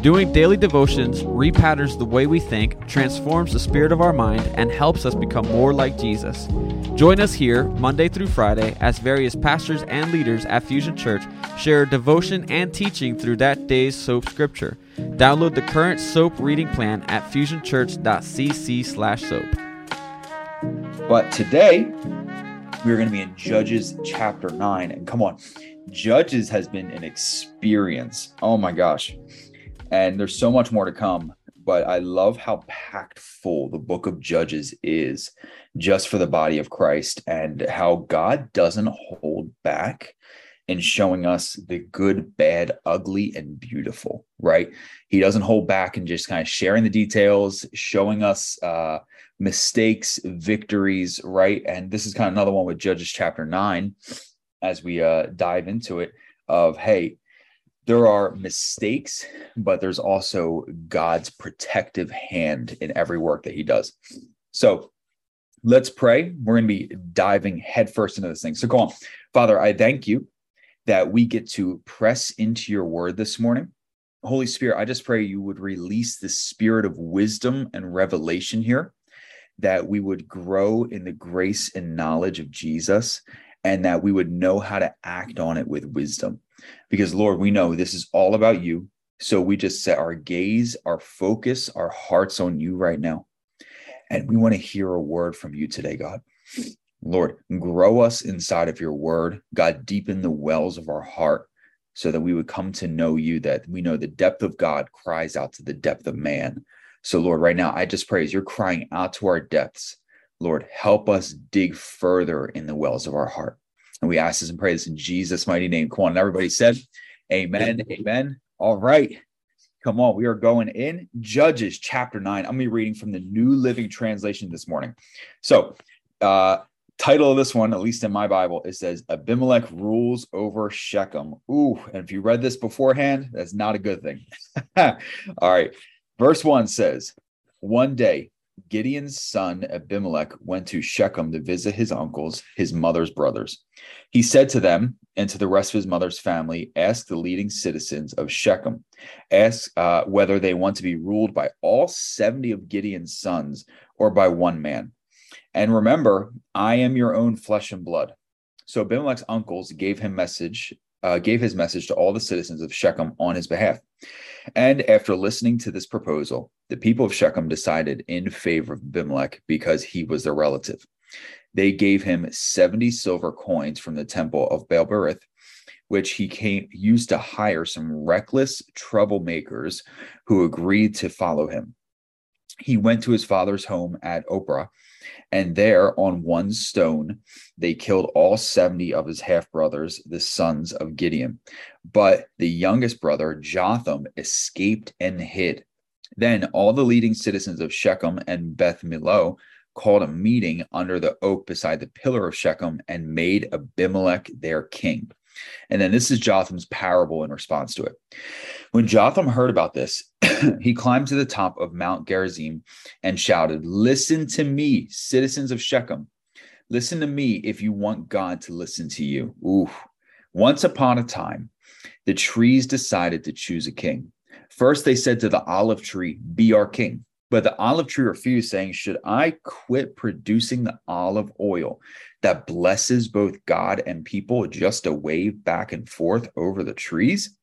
Doing daily devotions repatterns the way we think, transforms the spirit of our mind, and helps us become more like Jesus. Join us here Monday through Friday as various pastors and leaders at Fusion Church share devotion and teaching through that day's soap scripture. Download the current soap reading plan at fusionchurch.cc/soap. But today, we're going to be in Judges chapter 9. And come on, Judges has been an experience. Oh my gosh. And there's so much more to come, but I love how packed full the book of Judges is just for the body of Christ, and how God doesn't hold back in showing us the good, bad, ugly, and beautiful, right? He doesn't hold back in just kind of sharing the details, showing us mistakes, victories, right? And this is kind of another one with Judges chapter 9, as we dive into it, of, hey, there are mistakes, but there's also God's protective hand in every work that He does. So let's pray. We're going to be diving headfirst into this thing. So go on. Father, I thank you that we get to press into your word this morning. Holy Spirit, I just pray you would release the spirit of wisdom and revelation here, that we would grow in the grace and knowledge of Jesus, and that we would know how to act on it with wisdom. Because, Lord, we know this is all about you. So we just set our gaze, our focus, our hearts on you right now. And we want to hear a word from you today, God. Lord, grow us inside of your word. God, deepen the wells of our heart so that we would come to know you, that we know the depth of God cries out to the depth of man. So, Lord, right now, I just pray as you're crying out to our depths, Lord, help us dig further in the wells of our heart. And we ask this and pray this in Jesus' mighty name. Come on. And everybody said, amen, amen. All right. Come on. We are going in Judges chapter 9. I'm going to be reading from the New Living Translation this morning. So title of this one, at least in my Bible, it says, Abimelech rules over Shechem. Ooh, and if you read this beforehand, that's not a good thing. All right. Verse 1 says, one day, Gideon's son Abimelech went to Shechem to visit his uncles, his mother's brothers. He said to them and to the rest of his mother's family, ask the leading citizens of Shechem, ask whether they want to be ruled by all 70 of Gideon's sons or by one man. And remember, I am your own flesh and blood. So Abimelech's uncles gave his message to all the citizens of Shechem on his behalf. And after listening to this proposal, the people of Shechem decided in favor of Abimelech because he was their relative. They gave him 70 silver coins from the temple of Baal-Berith, which he used to hire some reckless troublemakers who agreed to follow him. He went to his father's home at Ophrah, and there on one stone, they killed all 70 of his half-brothers, the sons of Gideon. But the youngest brother, Jotham, escaped and hid. Then all the leading citizens of Shechem and Beth Millo called a meeting under the oak beside the pillar of Shechem and made Abimelech their king. And then this is Jotham's parable in response to it. When Jotham heard about this, he climbed to the top of Mount Gerizim and shouted, listen to me, citizens of Shechem. Listen to me if you want God to listen to you. Ooh. Once upon a time, the trees decided to choose a king. First, they said to the olive tree, be our king. But the olive tree refused, saying, should I quit producing the olive oil that blesses both God and people, just a wave back and forth over the trees?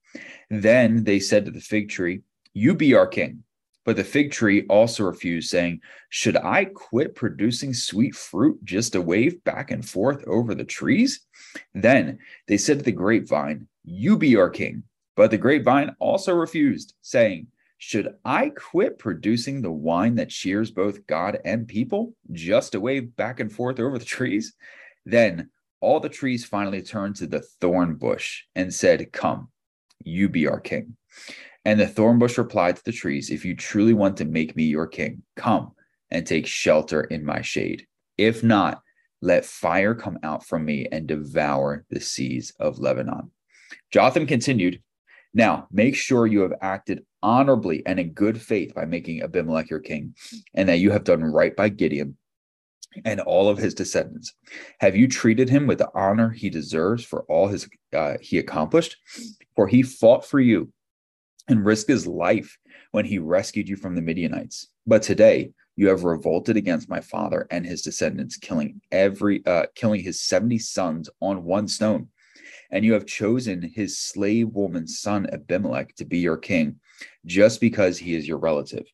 Then they said to the fig tree, you be our king. But the fig tree also refused, saying, should I quit producing sweet fruit, just a wave back and forth over the trees? Then they said to the grapevine, you be our king. But the grapevine also refused, saying, should I quit producing the wine that cheers both God and people, just a wave back and forth over the trees? Then all the trees finally turned to the thorn bush and said, come, you be our king. And the thorn bush replied to the trees, if you truly want to make me your king, come and take shelter in my shade. If not, let fire come out from me and devour the seas of Lebanon. Jotham continued, Now, make sure you have acted honorably and in good faith by making Abimelech your king, and that you have done right by Gideon and all of his descendants. Have you treated him with the honor he deserves for all his he accomplished? For he fought for you and risked his life when he rescued you from the Midianites. But today you have revolted against my father and his descendants, killing his 70 sons on one stone. And you have chosen his slave woman's son Abimelech to be your king, just because he is your relative.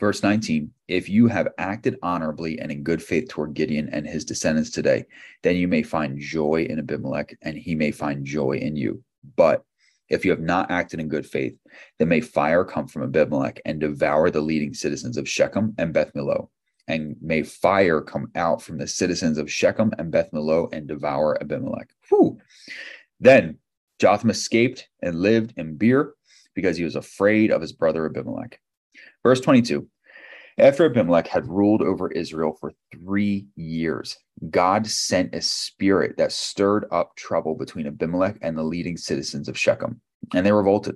Verse 19, if you have acted honorably and in good faith toward Gideon and his descendants today, then you may find joy in Abimelech, and he may find joy in you. But if you have not acted in good faith, then may fire come from Abimelech and devour the leading citizens of Shechem and Beth Millo. And may fire come out from the citizens of Shechem and Beth Millo and devour Abimelech. Whew. Then Jotham escaped and lived in Beer because he was afraid of his brother Abimelech. Verse 22, after Abimelech had ruled over Israel for 3 years, God sent a spirit that stirred up trouble between Abimelech and the leading citizens of Shechem, and they revolted.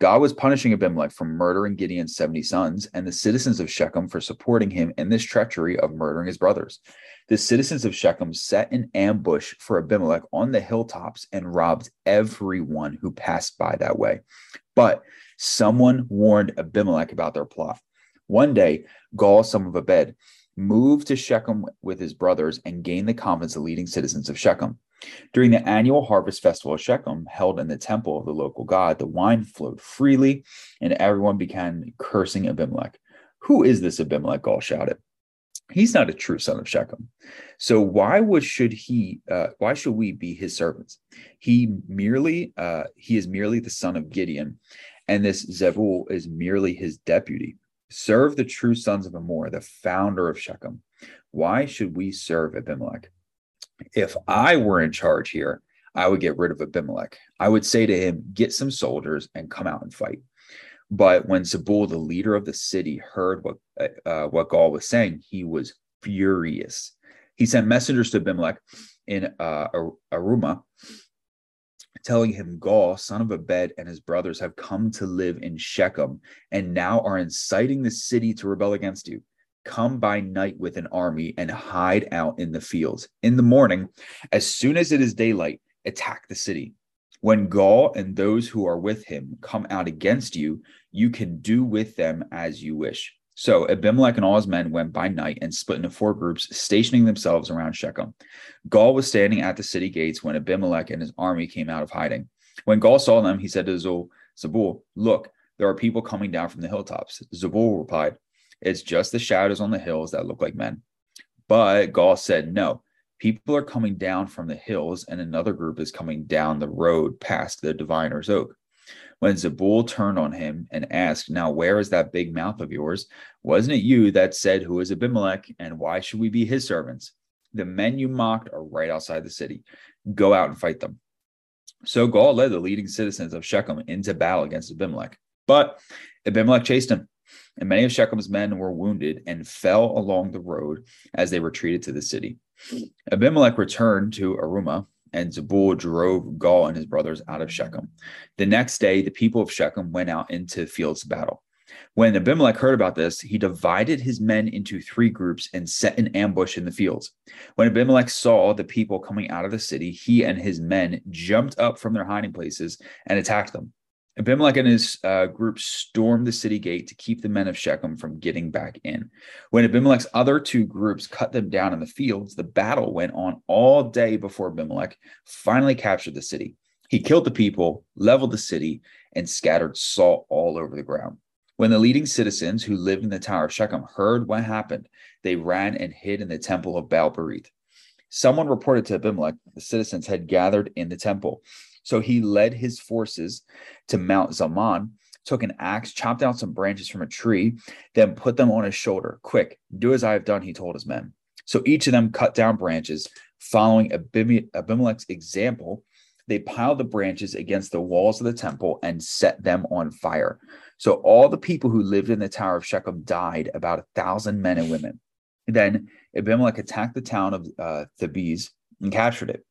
God was punishing Abimelech for murdering Gideon's 70 sons and the citizens of Shechem for supporting him in this treachery of murdering his brothers. The citizens of Shechem set an ambush for Abimelech on the hilltops and robbed everyone who passed by that way. But someone warned Abimelech about their plot. One day, Gaal, son of Ebed, moved to Shechem with his brothers and gained the confidence of leading citizens of Shechem. During the annual harvest festival of Shechem, held in the temple of the local god, the wine flowed freely, and everyone began cursing Abimelech. "Who is this Abimelech?" Gaal shouted. "He's not a true son of Shechem. So why should we be his servants? He is merely the son of Gideon, and this Zebul is merely his deputy. Serve the true sons of Amor, the founder of Shechem. Why should we serve Abimelech? If I were in charge here, I would get rid of Abimelech. I would say to him, get some soldiers and come out and fight." But when Zebul, the leader of the city, heard what Gaal was saying, he was furious. He sent messengers to Abimelech in Aruma, telling him, "Gaal, son of Ebed, and his brothers have come to live in Shechem and now are inciting the city to rebel against you. Come by night with an army and hide out in the fields. In the morning, as soon as it is daylight, attack the city. When Gaal and those who are with him come out against you, you can do with them as you wish." So Abimelech and all his men went by night and split into 4 groups, stationing themselves around Shechem. Gaal was standing at the city gates when Abimelech and his army came out of hiding. When Gaal saw them, he said to Zebul, "Look, there are people coming down from the hilltops." Zebul replied, "It's just the shadows on the hills that look like men." But Gaal said, "No, people are coming down from the hills, and another group is coming down the road past the Diviner's Oak." When Zebul turned on him and asked, "Now where is that big mouth of yours? Wasn't it you that said, 'Who is Abimelech, and why should we be his servants?' The men you mocked are right outside the city. Go out and fight them." So Gaal led the leading citizens of Shechem into battle against Abimelech. But Abimelech chased him, and many of Shechem's men were wounded and fell along the road as they retreated to the city. Abimelech returned to Aruma, and Zebul drove Gaal and his brothers out of Shechem. The next day, the people of Shechem went out into fields of battle. When Abimelech heard about this, he divided his men into 3 groups and set an ambush in the fields. When Abimelech saw the people coming out of the city, he and his men jumped up from their hiding places and attacked them. Abimelech and his group stormed the city gate to keep the men of Shechem from getting back in. When Abimelech's other 2 groups cut them down in the fields, the battle went on all day before Abimelech finally captured the city. He killed the people, leveled the city, and scattered salt all over the ground. When the leading citizens who lived in the tower of Shechem heard what happened, they ran and hid in the temple of Baal-Berith. Someone reported to Abimelech the citizens had gathered in the temple. So he led his forces to Mount Zalmon, took an axe, chopped out some branches from a tree, then put them on his shoulder. "Quick, do as I have done," he told his men. So each of them cut down branches. Following Abimelech's example, they piled the branches against the walls of the temple and set them on fire. So all the people who lived in the tower of Shechem died, about 1,000 men and women. Then Abimelech attacked the town of Thebez and captured it.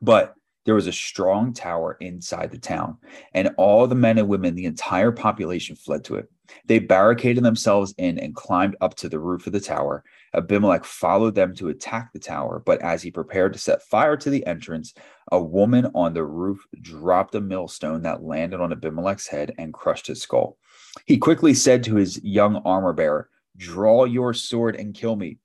But There was a strong tower inside the town, and all the men and women, the entire population, fled to it. They barricaded themselves in and climbed up to the roof of the tower. Abimelech followed them to attack the tower, but as he prepared to set fire to the entrance, a woman on the roof dropped a millstone that landed on Abimelech's head and crushed his skull. He quickly said to his young armor-bearer, "Draw your sword and kill me.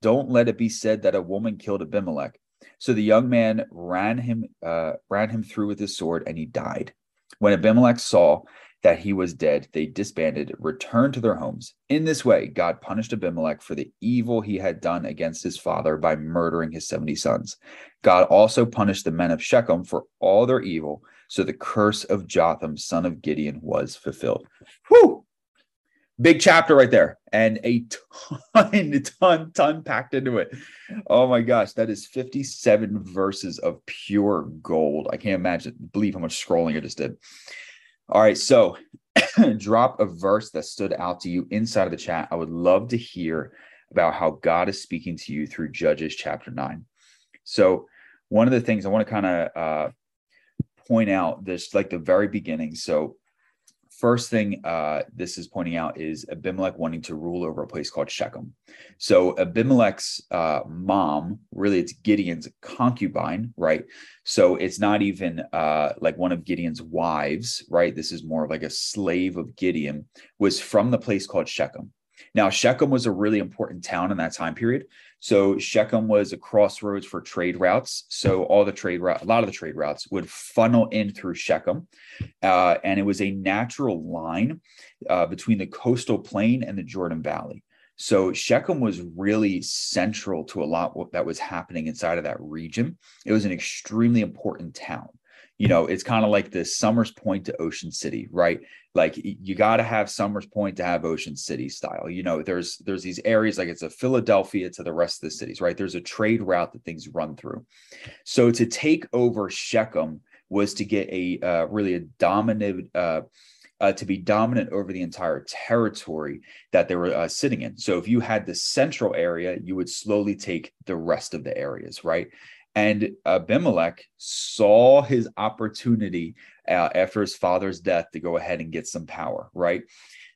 Don't let it be said that a woman killed Abimelech." So the young man ran him through with his sword, and he died. When Abimelech saw that he was dead, they disbanded, returned to their homes. In this way, God punished Abimelech for the evil he had done against his father by murdering his 70 sons. God also punished the men of Shechem for all their evil, so the curse of Jotham, son of Gideon, was fulfilled. Whew! Big chapter right there, and a ton packed into it. Oh my gosh, that is 57 verses of pure gold. I can't believe how much scrolling I just did. All right, so drop a verse that stood out to you inside of the chat. I would love to hear about how God is speaking to you through Judges chapter 9. So one of the things I want to kind of point out, this like the very beginning. So first thing this is pointing out is Abimelech wanting to rule over a place called Shechem. So Abimelech's mom, really it's Gideon's concubine, right? So it's not even like one of Gideon's wives, right? This is more of like a slave of Gideon, was from the place called Shechem. Now, Shechem was a really important town in that time period. So Shechem was a crossroads for trade routes. So a lot of the trade routes would funnel in through Shechem. And it was a natural line between the coastal plain and the Jordan Valley. So Shechem was really central to a lot that was happening inside of that region. It was an extremely important town. You know, it's kind of like the Summers Point to Ocean City, right? Like you got to have Summers Point to have Ocean City style. You know, there's these areas like it's a Philadelphia to the rest of the cities, right? There's a trade route that things run through. So to take over Shechem was to get be dominant over the entire territory that they were sitting in. So if you had the central area, you would slowly take the rest of the areas, right? And Abimelech saw his opportunity after his father's death to go ahead and get some power, right?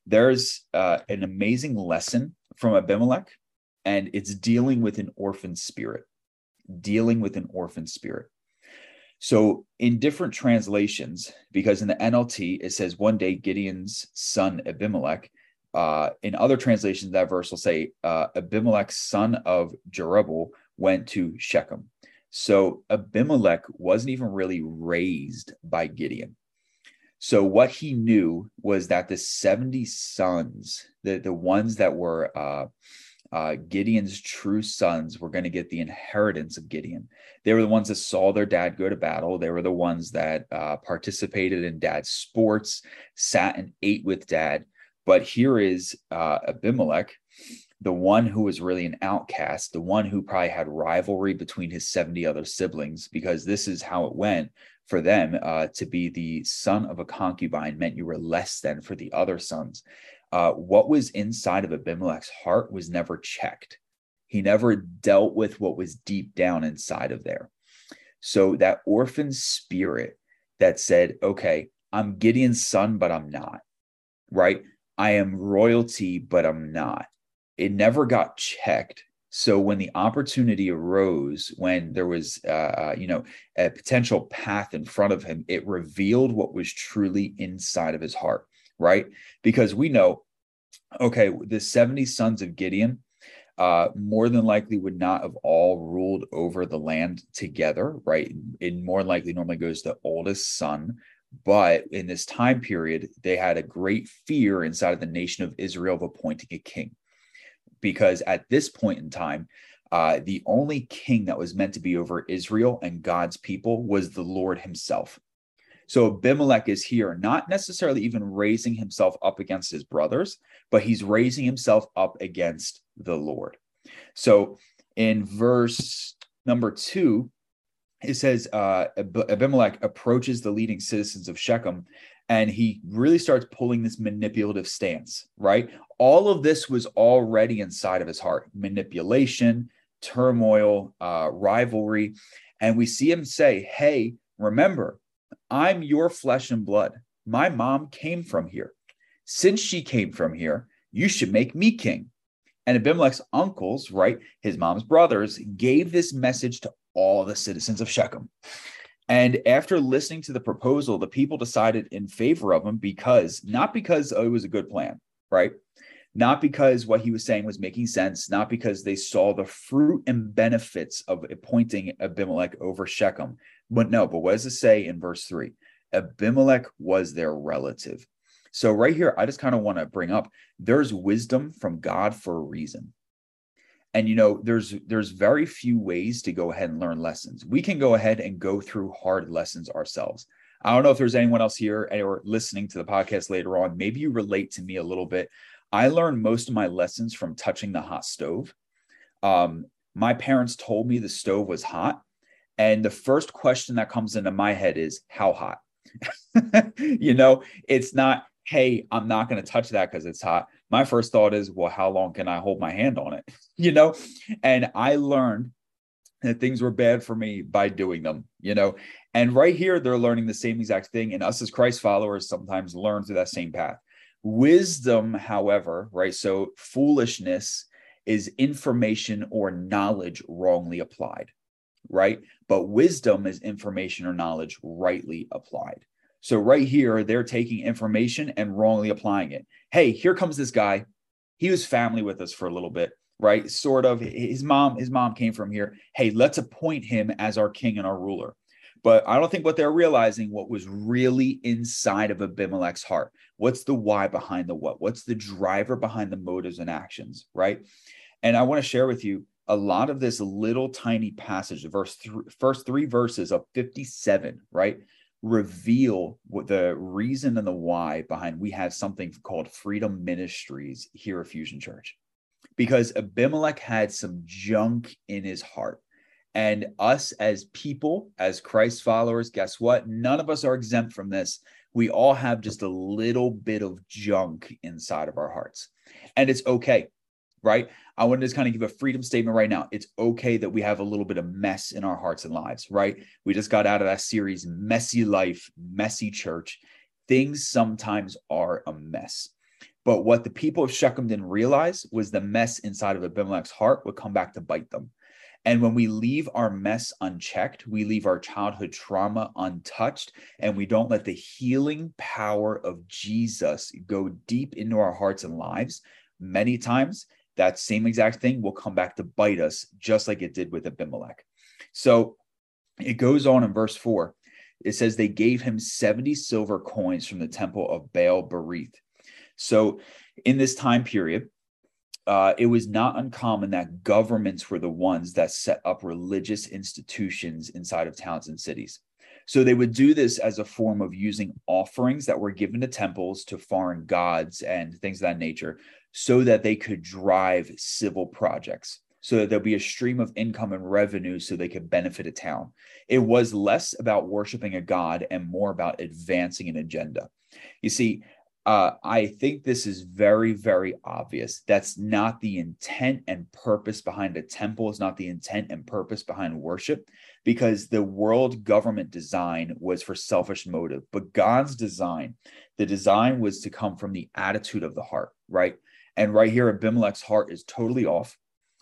There's an amazing lesson from Abimelech, and it's dealing with an orphan spirit. So in different translations, because in the NLT, it says one day Gideon's son Abimelech. In other translations, that verse will say Abimelech, son of Jerub-Baal, went to Shechem. So Abimelech wasn't even really raised by Gideon. So what he knew was that the 70 sons, the ones that were Gideon's true sons, were going to get the inheritance of Gideon. They were the ones that saw their dad go to battle. They were the ones that participated in dad's sports, sat and ate with dad. But here is Abimelech, the one who was really an outcast, the one who probably had rivalry between his 70 other siblings, because this is how it went for them. To be the son of a concubine meant you were less than for the other sons. What was inside of Abimelech's heart was never checked. He never dealt with what was deep down inside of there. So that orphan spirit that said, okay, I'm Gideon's son, but I'm not, right? I am royalty, but I'm not. It never got checked. So when the opportunity arose, when there was, a potential path in front of him, it revealed what was truly inside of his heart, right? Because we know, okay, the 70 sons of Gideon more than likely would not have all ruled over the land together, right? It more likely normally goes to the oldest son. But in this time period, they had a great fear inside of the nation of Israel of appointing a king. Because at this point in time, the only king that was meant to be over Israel and God's people was the Lord himself. So Abimelech is here, not necessarily even raising himself up against his brothers, but he's raising himself up against the Lord. So in verse number 2, it says Abimelech approaches the leading citizens of Shechem, and he really starts pulling this manipulative stance, right? All of this was already inside of his heart: manipulation, turmoil, rivalry. And we see him say, hey, Remember, I'm your flesh and blood. My mom came from here. Since she came from here, you should make me king." And Abimelech's uncles, right, his mom's brothers, gave this message to all the citizens of Shechem. And after listening to the proposal, the people decided in favor of him because, not because it was a good plan, right? Not because what he was saying was making sense, not because they saw the fruit and benefits of appointing Abimelech over Shechem. But no, but what does it say in verse 3? Abimelech was their relative. So right here, I just kind of want to bring up, there's wisdom from God for a reason. And, you know, there's very few ways to go ahead and learn lessons. We can go ahead and go through hard lessons ourselves. I don't know if there's anyone else here or listening to the podcast later on. Maybe you relate to me a little bit. I learned most of my lessons from touching the hot stove. My parents told me the stove was hot. And the first question that comes into my head is, how hot? You know, it's not, hey, I'm not going to touch that because it's hot. My first thought is, well, how long can I hold my hand on it? You know, and I learned that things were bad for me by doing them, you know, and right here, they're learning the same exact thing. And us as Christ followers sometimes learn through that same path. Wisdom, however, right? So foolishness is information or knowledge wrongly applied, right? But wisdom is information or knowledge rightly applied. So right here, they're taking information and wrongly applying it. Hey, here comes this guy. He was family with us for a little bit, right? Sort of. His mom came from here. Hey, let's appoint him as our king and our ruler. But I don't think what they're realizing, what was really inside of Abimelech's heart. What's the why behind the what? What's the driver behind the motives and actions, right? And I want to share with you, a lot of this little tiny passage, the first three verses of 57, right, reveal what the reason and the why behind we have something called Freedom Ministries here at Fusion Church. Because Abimelech had some junk in his heart. And us as people, as Christ followers, guess what? None of us are exempt from this. We all have just a little bit of junk inside of our hearts. And it's okay. Right? I want to just kind of give a freedom statement right now. It's okay that we have a little bit of mess in our hearts and lives, right? We just got out of that series, Messy Life, Messy Church. Things sometimes are a mess. But what the people of Shechem didn't realize was the mess inside of Abimelech's heart would come back to bite them. And when we leave our mess unchecked, we leave our childhood trauma untouched, and we don't let the healing power of Jesus go deep into our hearts and lives, many times that same exact thing will come back to bite us, just like it did with Abimelech. So it goes on in verse 4. It says they gave him 70 silver coins from the temple of Baal-Berith. So in this time period, it was not uncommon that governments were the ones that set up religious institutions inside of towns and cities. So they would do this as a form of using offerings that were given to temples, to foreign gods, and things of that nature, so that they could drive civil projects, so that there'll be a stream of income and revenue so they could benefit a town. It was less about worshiping a god and more about advancing an agenda. You see, I think this is very, very obvious. That's not the intent and purpose behind a temple. It's not the intent and purpose behind worship, because the world government design was for selfish motive. But God's design, the design was to come from the attitude of the heart, right? And right here, Abimelech's heart is totally off.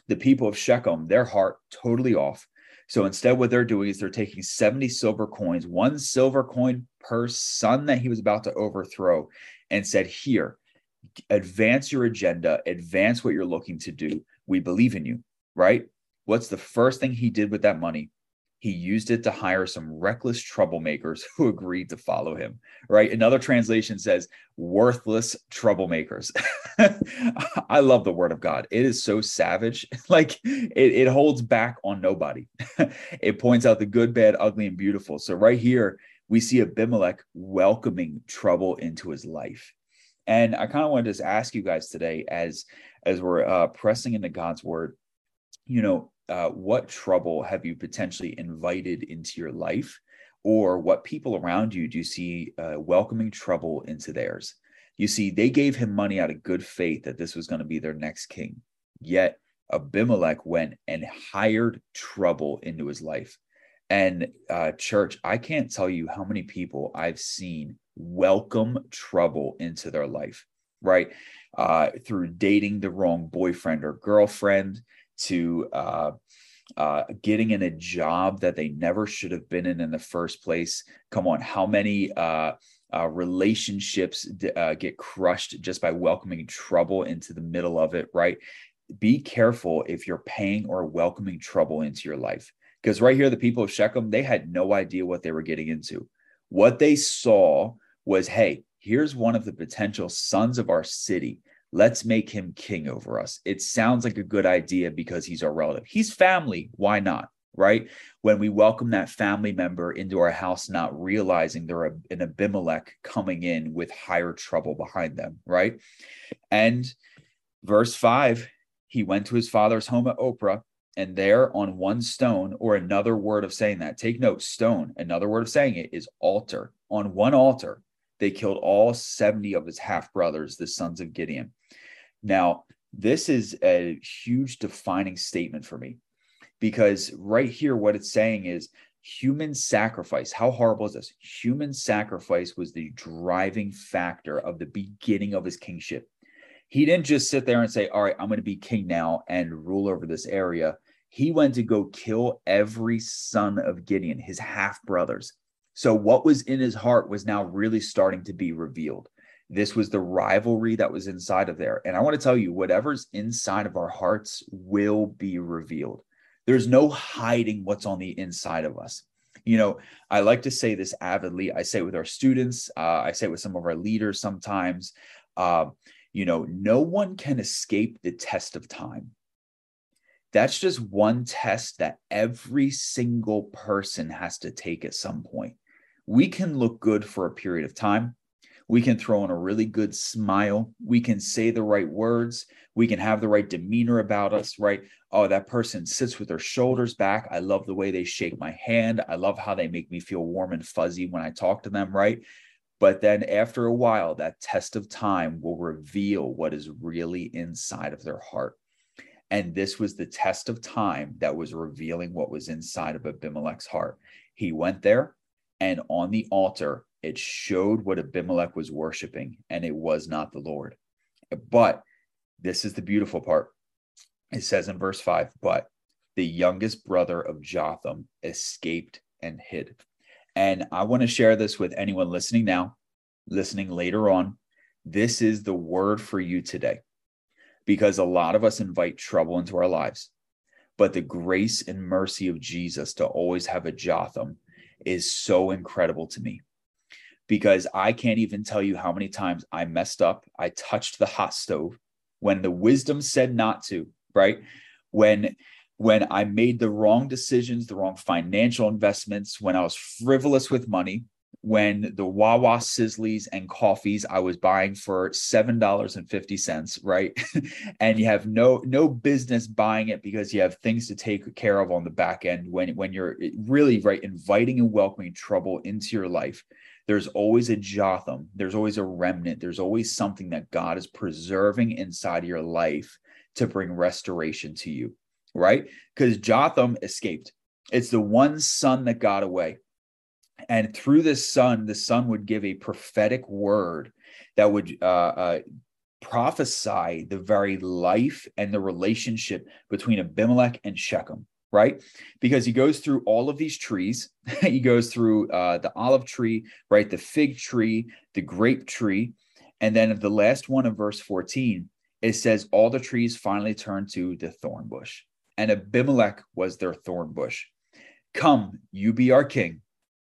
The people of Shechem, their heart, totally off. So instead, what they're doing is they're taking 70 silver coins, one silver coin per son that he was about to overthrow, and said, here, advance your agenda, advance what you're looking to do. We believe in you, right? What's the first thing he did with that money? He used it to hire some reckless troublemakers who agreed to follow him, right? Another translation says, worthless troublemakers. I love the word of God. It is so savage. Like it holds back on nobody. It points out the good, bad, ugly, and beautiful. So right here, we see Abimelech welcoming trouble into his life. And I kind of want to just ask you guys today, as we're pressing into God's word, you know, what trouble have you potentially invited into your life, or what people around you do you see welcoming trouble into theirs? You see, they gave him money out of good faith that this was going to be their next king. Yet Abimelech went and hired trouble into his life. And church, I can't tell you how many people I've seen welcome trouble into their life, right? Through dating the wrong boyfriend or girlfriend, to getting in a job that they never should have been in the first place. Come on, how many relationships get crushed just by welcoming trouble into the middle of it, right? Be careful if you're paying or welcoming trouble into your life. Because right here, the people of Shechem, they had no idea what they were getting into. What they saw was, hey, here's one of the potential sons of our city. Let's make him king over us. It sounds like a good idea because he's our relative. He's family. Why not? Right? When we welcome that family member into our house, not realizing they're an Abimelech coming in with higher trouble behind them. Right? And verse 5, he went to his father's home at Ophrah. And there on one stone, or another word of saying that, take note, stone, another word of saying it is altar. On one altar, they killed all 70 of his half-brothers, the sons of Gideon. Now, this is a huge defining statement for me, because right here, what it's saying is human sacrifice. How horrible is this? Human sacrifice was the driving factor of the beginning of his kingship. He didn't just sit there and say, all right, I'm going to be king now and rule over this area. He went to go kill every son of Gideon, his half-brothers. So what was in his heart was now really starting to be revealed. This was the rivalry that was inside of there. And I want to tell you, whatever's inside of our hearts will be revealed. There's no hiding what's on the inside of us. You know, I like to say this avidly. I say it with our students. I say it with some of our leaders sometimes. You know, no one can escape the test of time. That's just one test that every single person has to take at some point. We can look good for a period of time. We can throw in a really good smile. We can say the right words. We can have the right demeanor about us, right? Oh, that person sits with their shoulders back. I love the way they shake my hand. I love how they make me feel warm and fuzzy when I talk to them, right? But then after a while, that test of time will reveal what is really inside of their heart. And this was the test of time that was revealing what was inside of Abimelech's heart. He went there, and on the altar, it showed what Abimelech was worshiping, and it was not the Lord. But this is the beautiful part. It says in verse 5, but the youngest brother of Jotham escaped and hid. And I want to share this with anyone listening now, listening later on. This is the word for you today, because a lot of us invite trouble into our lives. But the grace and mercy of Jesus to always have a Jotham is so incredible to me, because I can't even tell you how many times I messed up. I touched the hot stove when the wisdom said not to, right? When I made the wrong decisions, the wrong financial investments, when I was frivolous with money, when the Wawa Sizzlies and coffees I was buying for $7.50, right? And you have no business buying it, because you have things to take care of on the back end. When you're really, right, inviting and welcoming trouble into your life, there's always a Jotham. There's always a remnant. There's always something that God is preserving inside of your life to bring restoration to you. Right? Because Jotham escaped. It's the one son that got away. And through this son would give a prophetic word that would prophesy the very life and the relationship between Abimelech and Shechem, right? Because he goes through all of these trees. He goes through the olive tree, right? The fig tree, the grape tree. And then the last one in verse 14, it says, all the trees finally turned to the thorn bush. And Abimelech was their thorn bush. Come, you be our king.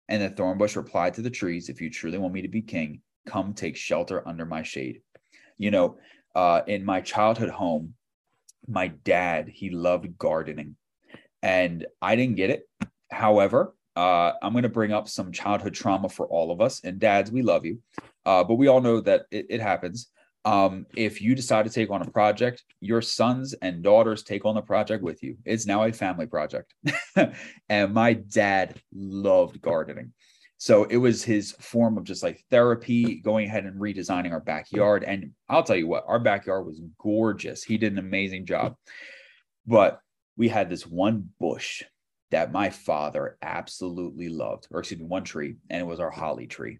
And the thorn bush replied to the trees, if you truly want me to be king, come take shelter under my shade. You know, in my childhood home, my dad, he loved gardening. And I didn't get it. However, I'm going to bring up some childhood trauma for all of us. And dads, we love you. But we all know that it happens. If you decide to take on a project, your sons and daughters take on the project with you. It's now a family project. And my dad loved gardening. So it was his form of just like therapy, going ahead and redesigning our backyard. And I'll tell you what, our backyard was gorgeous. He did an amazing job. But we had this one bush that my father absolutely loved, or excuse me, one tree, and it was our holly tree.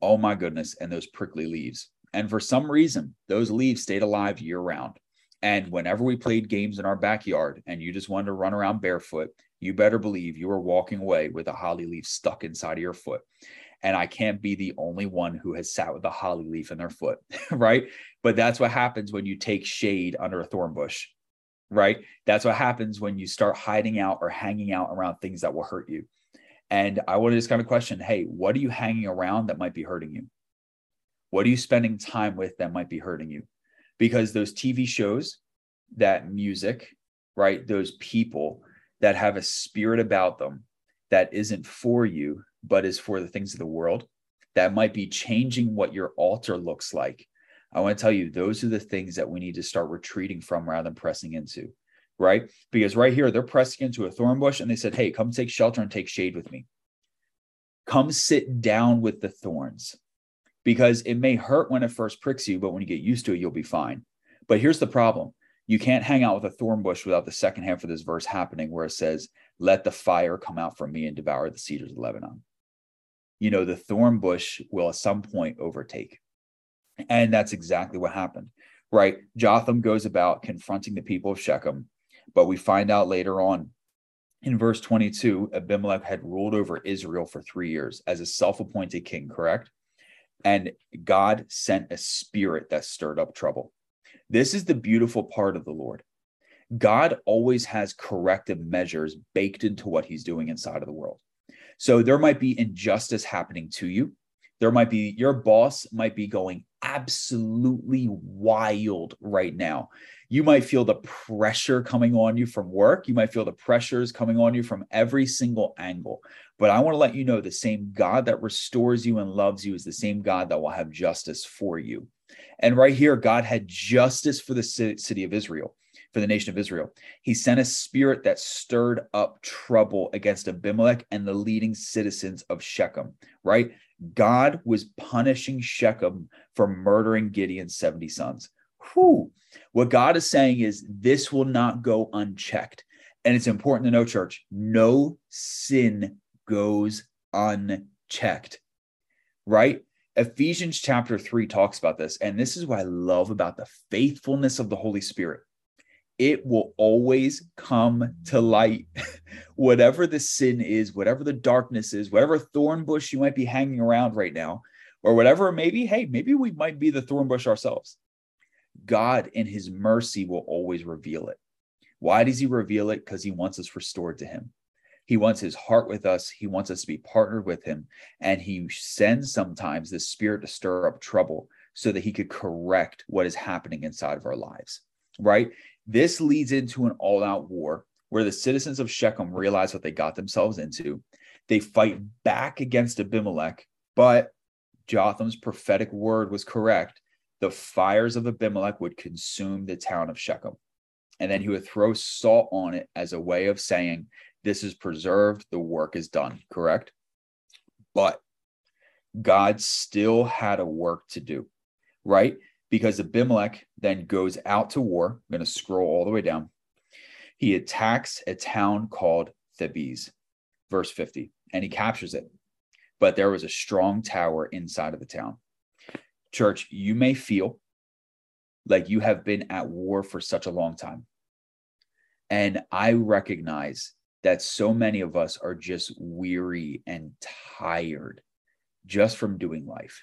Oh my goodness, and those prickly leaves. And for some reason, those leaves stayed alive year round. And whenever we played games in our backyard and you just wanted to run around barefoot, you better believe you were walking away with a holly leaf stuck inside of your foot. And I can't be the only one who has sat with a holly leaf in their foot, right? But that's what happens when you take shade under a thorn bush, right? That's what happens when you start hiding out or hanging out around things that will hurt you. And I want to just kind of question, hey, what are you hanging around that might be hurting you? What are you spending time with that might be hurting you? Because those TV shows, that music, right? Those people that have a spirit about them that isn't for you, but is for the things of the world, that might be changing what your altar looks like. I want to tell you, those are the things that we need to start retreating from rather than pressing into, right? Because right here, they're pressing into a thorn bush and they said, hey, come take shelter and take shade with me. Come sit down with the thorns, because it may hurt when it first pricks you, but when you get used to it, you'll be fine. But here's the problem. You can't hang out with a thorn bush without the second half of this verse happening where it says, let the fire come out from me and devour the cedars of Lebanon. You know, the thorn bush will at some point overtake. And that's exactly what happened, right? Jotham goes about confronting the people of Shechem, but we find out later on in verse 22, Abimelech had ruled over Israel for 3 years as a self-appointed king, correct? And God sent a spirit that stirred up trouble. This is the beautiful part of the Lord. God always has corrective measures baked into what he's doing inside of the world. So there might be injustice happening to you. There might be, your boss might be going absolutely wild right now. You might feel the pressure coming on you from work. You might feel the pressures coming on you from every single angle. But I want to let you know the same God that restores you and loves you is the same God that will have justice for you. And right here, God had justice for the city of Israel, for the nation of Israel. He sent a spirit that stirred up trouble against Abimelech and the leading citizens of Shechem, right? God was punishing Shechem for murdering Gideon's 70 sons. Whew. What God is saying is this will not go unchecked. And it's important to know, church, no sin goes unchecked, right? Ephesians chapter 3 talks about this. And this is what I love about the faithfulness of the Holy Spirit. It will always come to light. Whatever the sin is, whatever the darkness is, whatever thorn bush you might be hanging around right now, or whatever, maybe, hey, maybe we might be the thorn bush ourselves. God in his mercy will always reveal it. Why does he reveal it? Because he wants us restored to him. He wants his heart with us. He wants us to be partnered with him. And he sends sometimes the spirit to stir up trouble so that he could correct what is happening inside of our lives, right? This leads into an all-out war where the citizens of Shechem realize what they got themselves into. They fight back against Abimelech, but Jotham's prophetic word was correct. The fires of Abimelech would consume the town of Shechem. And then he would throw salt on it as a way of saying, this is preserved, the work is done, correct? But God still had a work to do, right? Because Abimelech then goes out to war. I'm going to scroll all the way down. He attacks a town called Thebez, verse 50, and he captures it. But there was a strong tower inside of the town. Church, you may feel like you have been at war for such a long time. And I recognize that so many of us are just weary and tired just from doing life,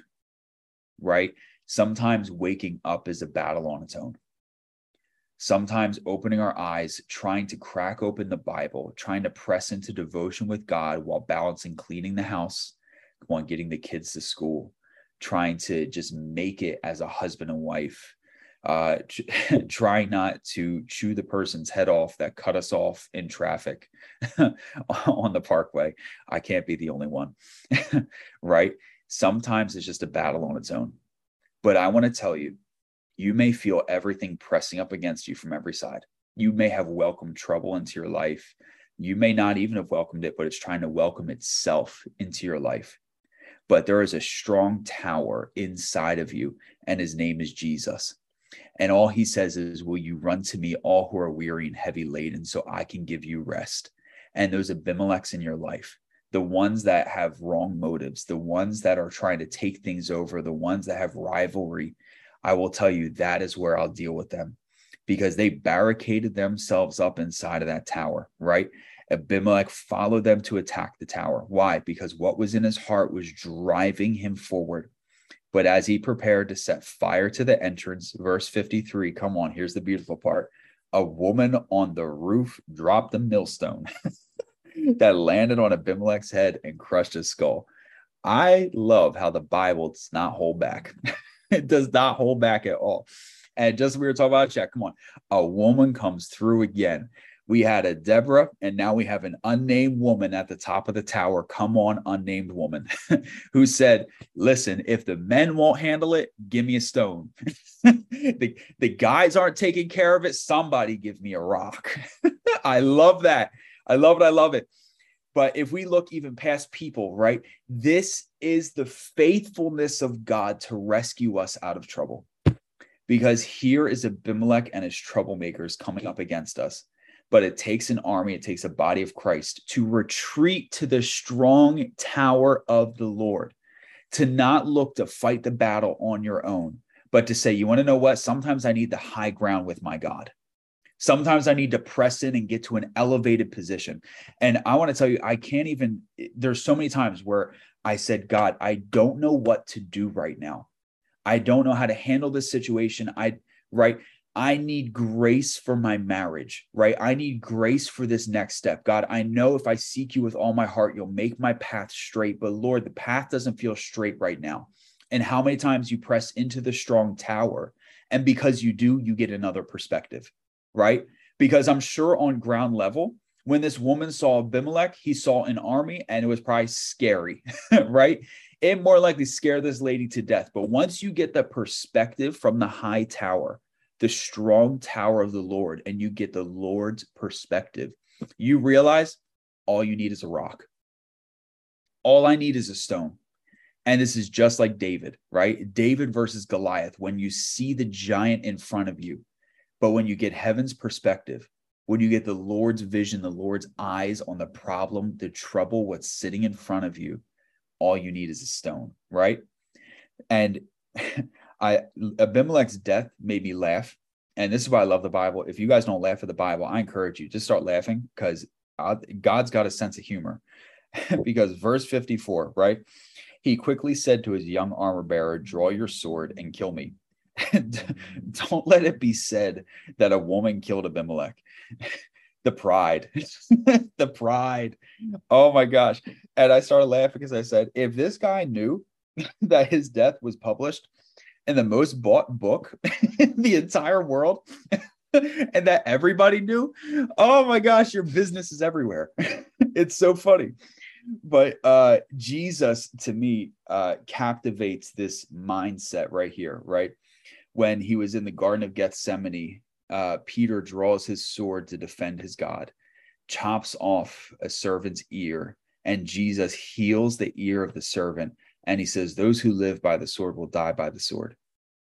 right? Sometimes waking up is a battle on its own. Sometimes opening our eyes, trying to crack open the Bible, trying to press into devotion with God while balancing cleaning the house, getting the kids to school, trying to just make it as a husband and wife, trying not to chew the person's head off that cut us off in traffic on the parkway. I can't be the only one, right? Sometimes it's just a battle on its own. But I want to tell you, you may feel everything pressing up against you from every side. You may have welcomed trouble into your life. You may not even have welcomed it, but it's trying to welcome itself into your life. But there is a strong tower inside of you, and his name is Jesus. And all he says is, will you run to me, all who are weary and heavy laden, so I can give you rest? and those Abimelechs in your life, the ones that have wrong motives, the ones that are trying to take things over, the ones that have rivalry, I will tell you that is where I'll deal with them, because they barricaded themselves up inside of that tower, right? Abimelech followed them to attack the tower. Why? Because what was in his heart was driving him forward. But as he prepared to set fire to the entrance, verse 53, come on, here's the beautiful part. A woman on the roof dropped a millstone that landed on Abimelech's head and crushed his skull. I love how the Bible does not hold back. It does not hold back at all. And just we were talking about, check, come on. A woman comes through again. We had a Deborah, and now we have an unnamed woman at the top of the tower. Come on, unnamed woman, who said, listen, if the men won't handle it, give me a stone. The guys aren't taking care of it. Somebody give me a rock. I love that. I love it. I love it. But if we look even past people, right, this is the faithfulness of God to rescue us out of trouble. Because here is Abimelech and his troublemakers coming up against us. But it takes an army, it takes a body of Christ to retreat to the strong tower of the Lord, to not look to fight the battle on your own, but to say, you want to know what? Sometimes I need the high ground with my God. Sometimes I need to press in and get to an elevated position. And I want to tell you, I can't even, there's so many times where I said, God, I don't know what to do right now. I don't know how to handle this situation. I need grace for my marriage, right? I need grace for this next step. God, I know if I seek you with all my heart, you'll make my path straight. But Lord, the path doesn't feel straight right now. And how many times you press into the strong tower, and because you do, you get another perspective, right? Because I'm sure on ground level, when this woman saw Abimelech, he saw an army, and it was probably scary, right? It more likely scared this lady to death. But once you get the perspective from the high tower, the strong tower of the Lord, and you get the Lord's perspective, you realize all you need is a rock. All I need is a stone. And this is just like David, right? David versus Goliath. When you see the giant in front of you, but when you get heaven's perspective, when you get the Lord's vision, the Lord's eyes on the problem, the trouble, what's sitting in front of you, all you need is a stone, right? And Abimelech's death made me laugh. And this is why I love the Bible. If you guys don't laugh at the Bible, I encourage you, just start laughing, because God's got a sense of humor. Because verse 54, right? He quickly said to his young armor bearer, draw your sword and kill me. Don't let it be said that a woman killed Abimelech. The pride, the pride. Oh my gosh. And I started laughing because I said, if this guy knew that his death was published in the most bought book in the entire world, and that everybody knew, oh my gosh, your business is everywhere. It's so funny. But Jesus, to me, captivates this mindset right here, right? When he was in the Garden of Gethsemane, Peter draws his sword to defend his God, chops off a servant's ear, and Jesus heals the ear of the servant. And he says, those who live by the sword will die by the sword.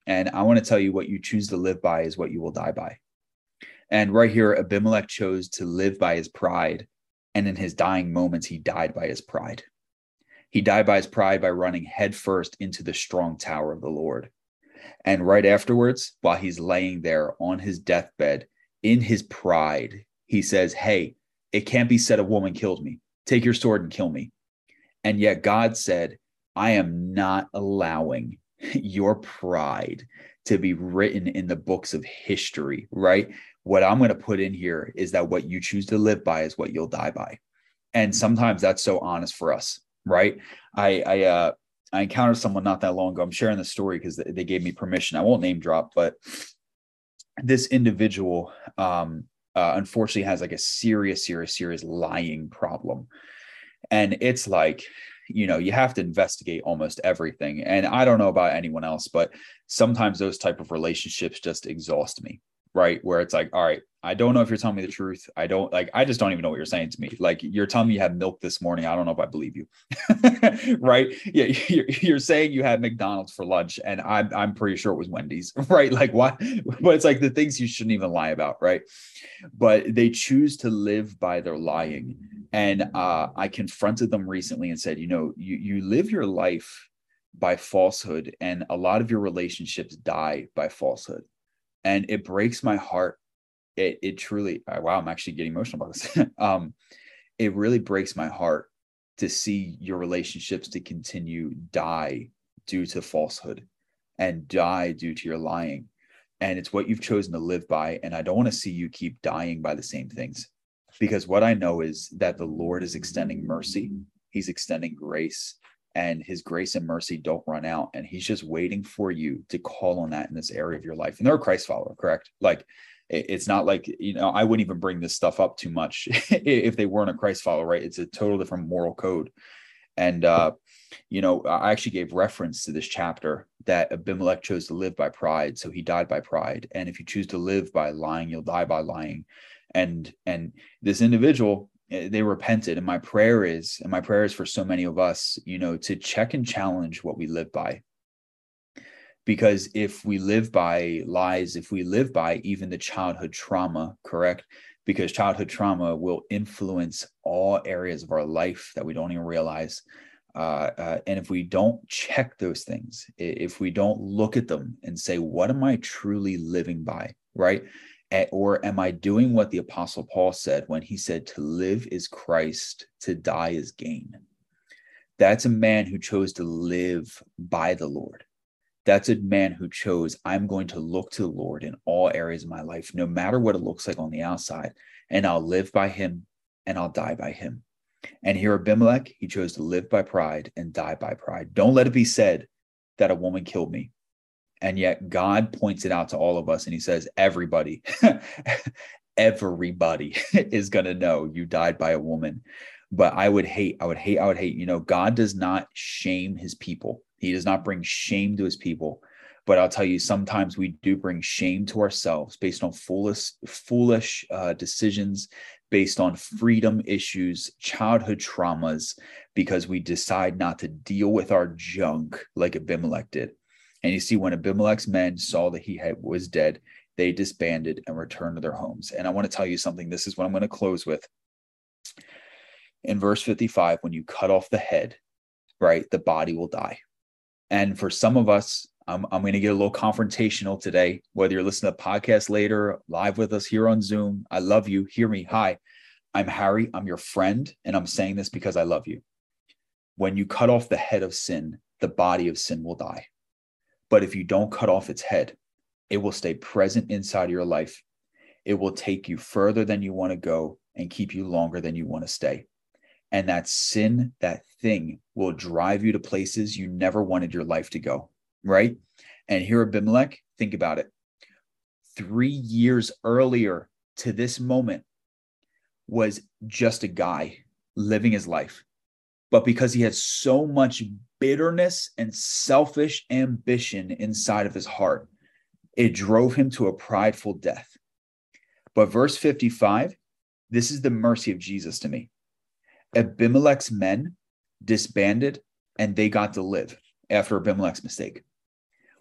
And I want to tell you, what you choose to live by is what you will die by. And right here, Abimelech chose to live by his pride. And in his dying moments, he died by his pride. He died by his pride by running headfirst into the strong tower of the Lord. And right afterwards, while he's laying there on his deathbed, in his pride, he says, hey, it can't be said a woman killed me. Take your sword and kill me. And yet God said, I am not allowing your pride to be written in the books of history, right? What I'm going to put in here is that what you choose to live by is what you'll die by. And sometimes that's so honest for us, right? I encountered someone not that long ago. I'm sharing the story because they gave me permission. I won't name drop, but this individual unfortunately has like a serious lying problem. And it's like, you know, you have to investigate almost everything. And I don't know about anyone else, but sometimes those type of relationships just exhaust me, right? Where it's like, all right, I don't know if you're telling me the truth. I just don't even know what you're saying to me. Like, you're telling me you had milk this morning. I don't know if I believe you, right? Yeah. You're saying you had McDonald's for lunch, and I'm pretty sure it was Wendy's, right? Like, why? But it's like the things you shouldn't even lie about, right? But they choose to live by their lying. And I confronted them recently and said, you live your life by falsehood, and a lot of your relationships die by falsehood. And it breaks my heart. It truly, wow, I'm actually getting emotional about this. It really breaks my heart to see your relationships to continue die due to falsehood and die due to your lying. And it's what you've chosen to live by. And I don't want to see you keep dying by the same things, because what I know is that the Lord is extending mercy. He's extending grace, and his grace and mercy don't run out. And he's just waiting for you to call on that in this area of your life. And they're a Christ follower, correct? Like, it's not like, I wouldn't even bring this stuff up too much if they weren't a Christ follower, right? It's a total different moral code. And, I actually gave reference to this chapter that Abimelech chose to live by pride. So he died by pride. And if you choose to live by lying, you'll die by lying. And this individual, they repented. And my prayer is for so many of us, to check and challenge what we live by. Because if we live by lies, if we live by even the childhood trauma, correct? Because childhood trauma will influence all areas of our life that we don't even realize. And if we don't check those things, if we don't look at them and say, what am I truly living by, right? Or am I doing what the Apostle Paul said when he said, to live is Christ, to die is gain? That's a man who chose to live by the Lord. That's a man who chose, I'm going to look to the Lord in all areas of my life, no matter what it looks like on the outside, and I'll live by him and I'll die by him. And here Abimelech, he chose to live by pride and die by pride. Don't let it be said that a woman killed me. And yet God points it out to all of us. And he says, everybody is going to know you died by a woman. But I would hate, God does not shame his people. He does not bring shame to his people, but I'll tell you, sometimes we do bring shame to ourselves based on foolish decisions, based on freedom issues, childhood traumas, because we decide not to deal with our junk like Abimelech did. And you see, when Abimelech's men saw that he was dead, they disbanded and returned to their homes. And I want to tell you something. This is what I'm going to close with. In verse 55, when you cut off the head, right, the body will die. And for some of us, I'm going to get a little confrontational today, whether you're listening to the podcast later, live with us here on Zoom. I love you. Hear me. Hi, I'm Harry. I'm your friend. And I'm saying this because I love you. When you cut off the head of sin, the body of sin will die. But if you don't cut off its head, it will stay present inside of your life. It will take you further than you want to go and keep you longer than you want to stay. And that sin, that thing, will drive you to places you never wanted your life to go, right? And here Abimelech, think about it. 3 years earlier to this moment was just a guy living his life. But because he had so much bitterness and selfish ambition inside of his heart, it drove him to a prideful death. But verse 55, this is the mercy of Jesus to me. Abimelech's men disbanded and they got to live after Abimelech's mistake.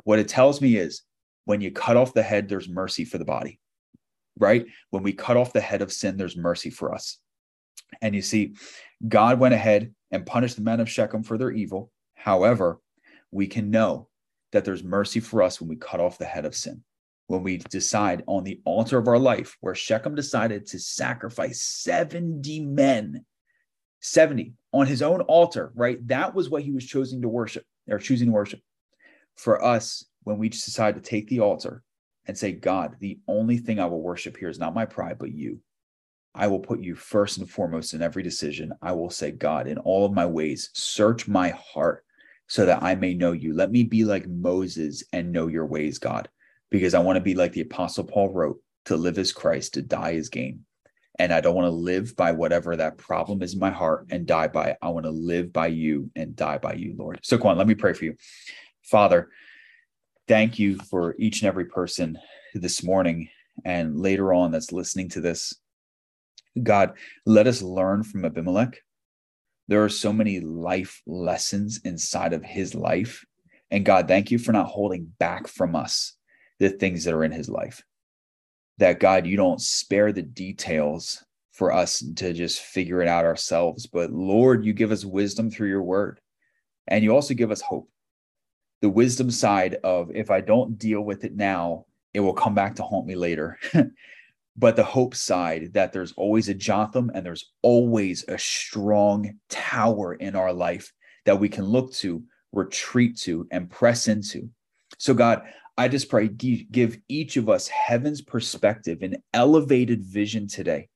What it tells me is when you cut off the head, there's mercy for the body, right? When we cut off the head of sin, there's mercy for us. And you see, God went ahead and punished the men of Shechem for their evil. However, we can know that there's mercy for us when we cut off the head of sin. When we decide on the altar of our life, where Shechem decided to sacrifice 70 men 70 on his own altar, right? That was what he was choosing to worship. For us, when we decide to take the altar and say, God, the only thing I will worship here is not my pride, but you. I will put you first and foremost in every decision. I will say, God, in all of my ways, search my heart so that I may know you. Let me be like Moses and know your ways, God, because I want to be like the Apostle Paul wrote, to live is Christ, to die is gain. And I don't want to live by whatever that problem is in my heart and die by it. I want to live by you and die by you, Lord. So Quan, let me pray for you. Father, thank you for each and every person this morning and later on that's listening to this. God, let us learn from Abimelech. There are so many life lessons inside of his life. And God, thank you for not holding back from us the things that are in his life. That God, you don't spare the details for us to just figure it out ourselves. But Lord, you give us wisdom through your word. And you also give us hope. The wisdom side of, if I don't deal with it now, it will come back to haunt me later. But the hope side, that there's always a Jotham and there's always a strong tower in our life that we can look to, retreat to, and press into. So God, I just pray, give each of us heaven's perspective, an elevated vision today,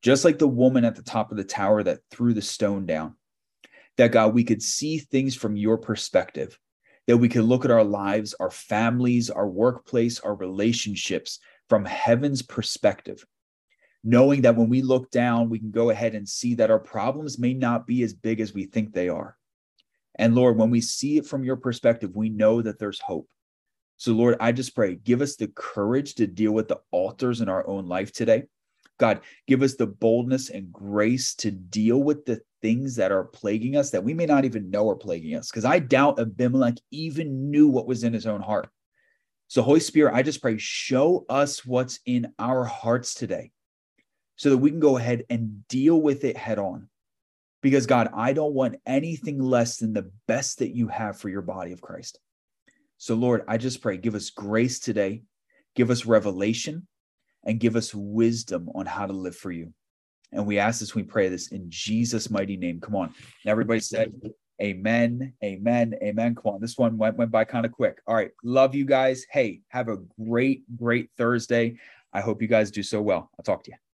just like the woman at the top of the tower that threw the stone down, that God, we could see things from your perspective, that we could look at our lives, our families, our workplace, our relationships from heaven's perspective, knowing that when we look down, we can go ahead and see that our problems may not be as big as we think they are. And Lord, when we see it from your perspective, we know that there's hope. So Lord, I just pray, give us the courage to deal with the altars in our own life today. God, give us the boldness and grace to deal with the things that are plaguing us that we may not even know are plaguing us, because I doubt Abimelech even knew what was in his own heart. So Holy Spirit, I just pray, show us what's in our hearts today so that we can go ahead and deal with it head on. Because God, I don't want anything less than the best that you have for your body of Christ. So Lord, I just pray, give us grace today, give us revelation, and give us wisdom on how to live for you. And we ask this, we pray this in Jesus' mighty name. Come on. And everybody said, amen, amen, amen. Come on. This one went by kind of quick. All right. Love you guys. Hey, have a great, great Thursday. I hope you guys do so well. I'll talk to you.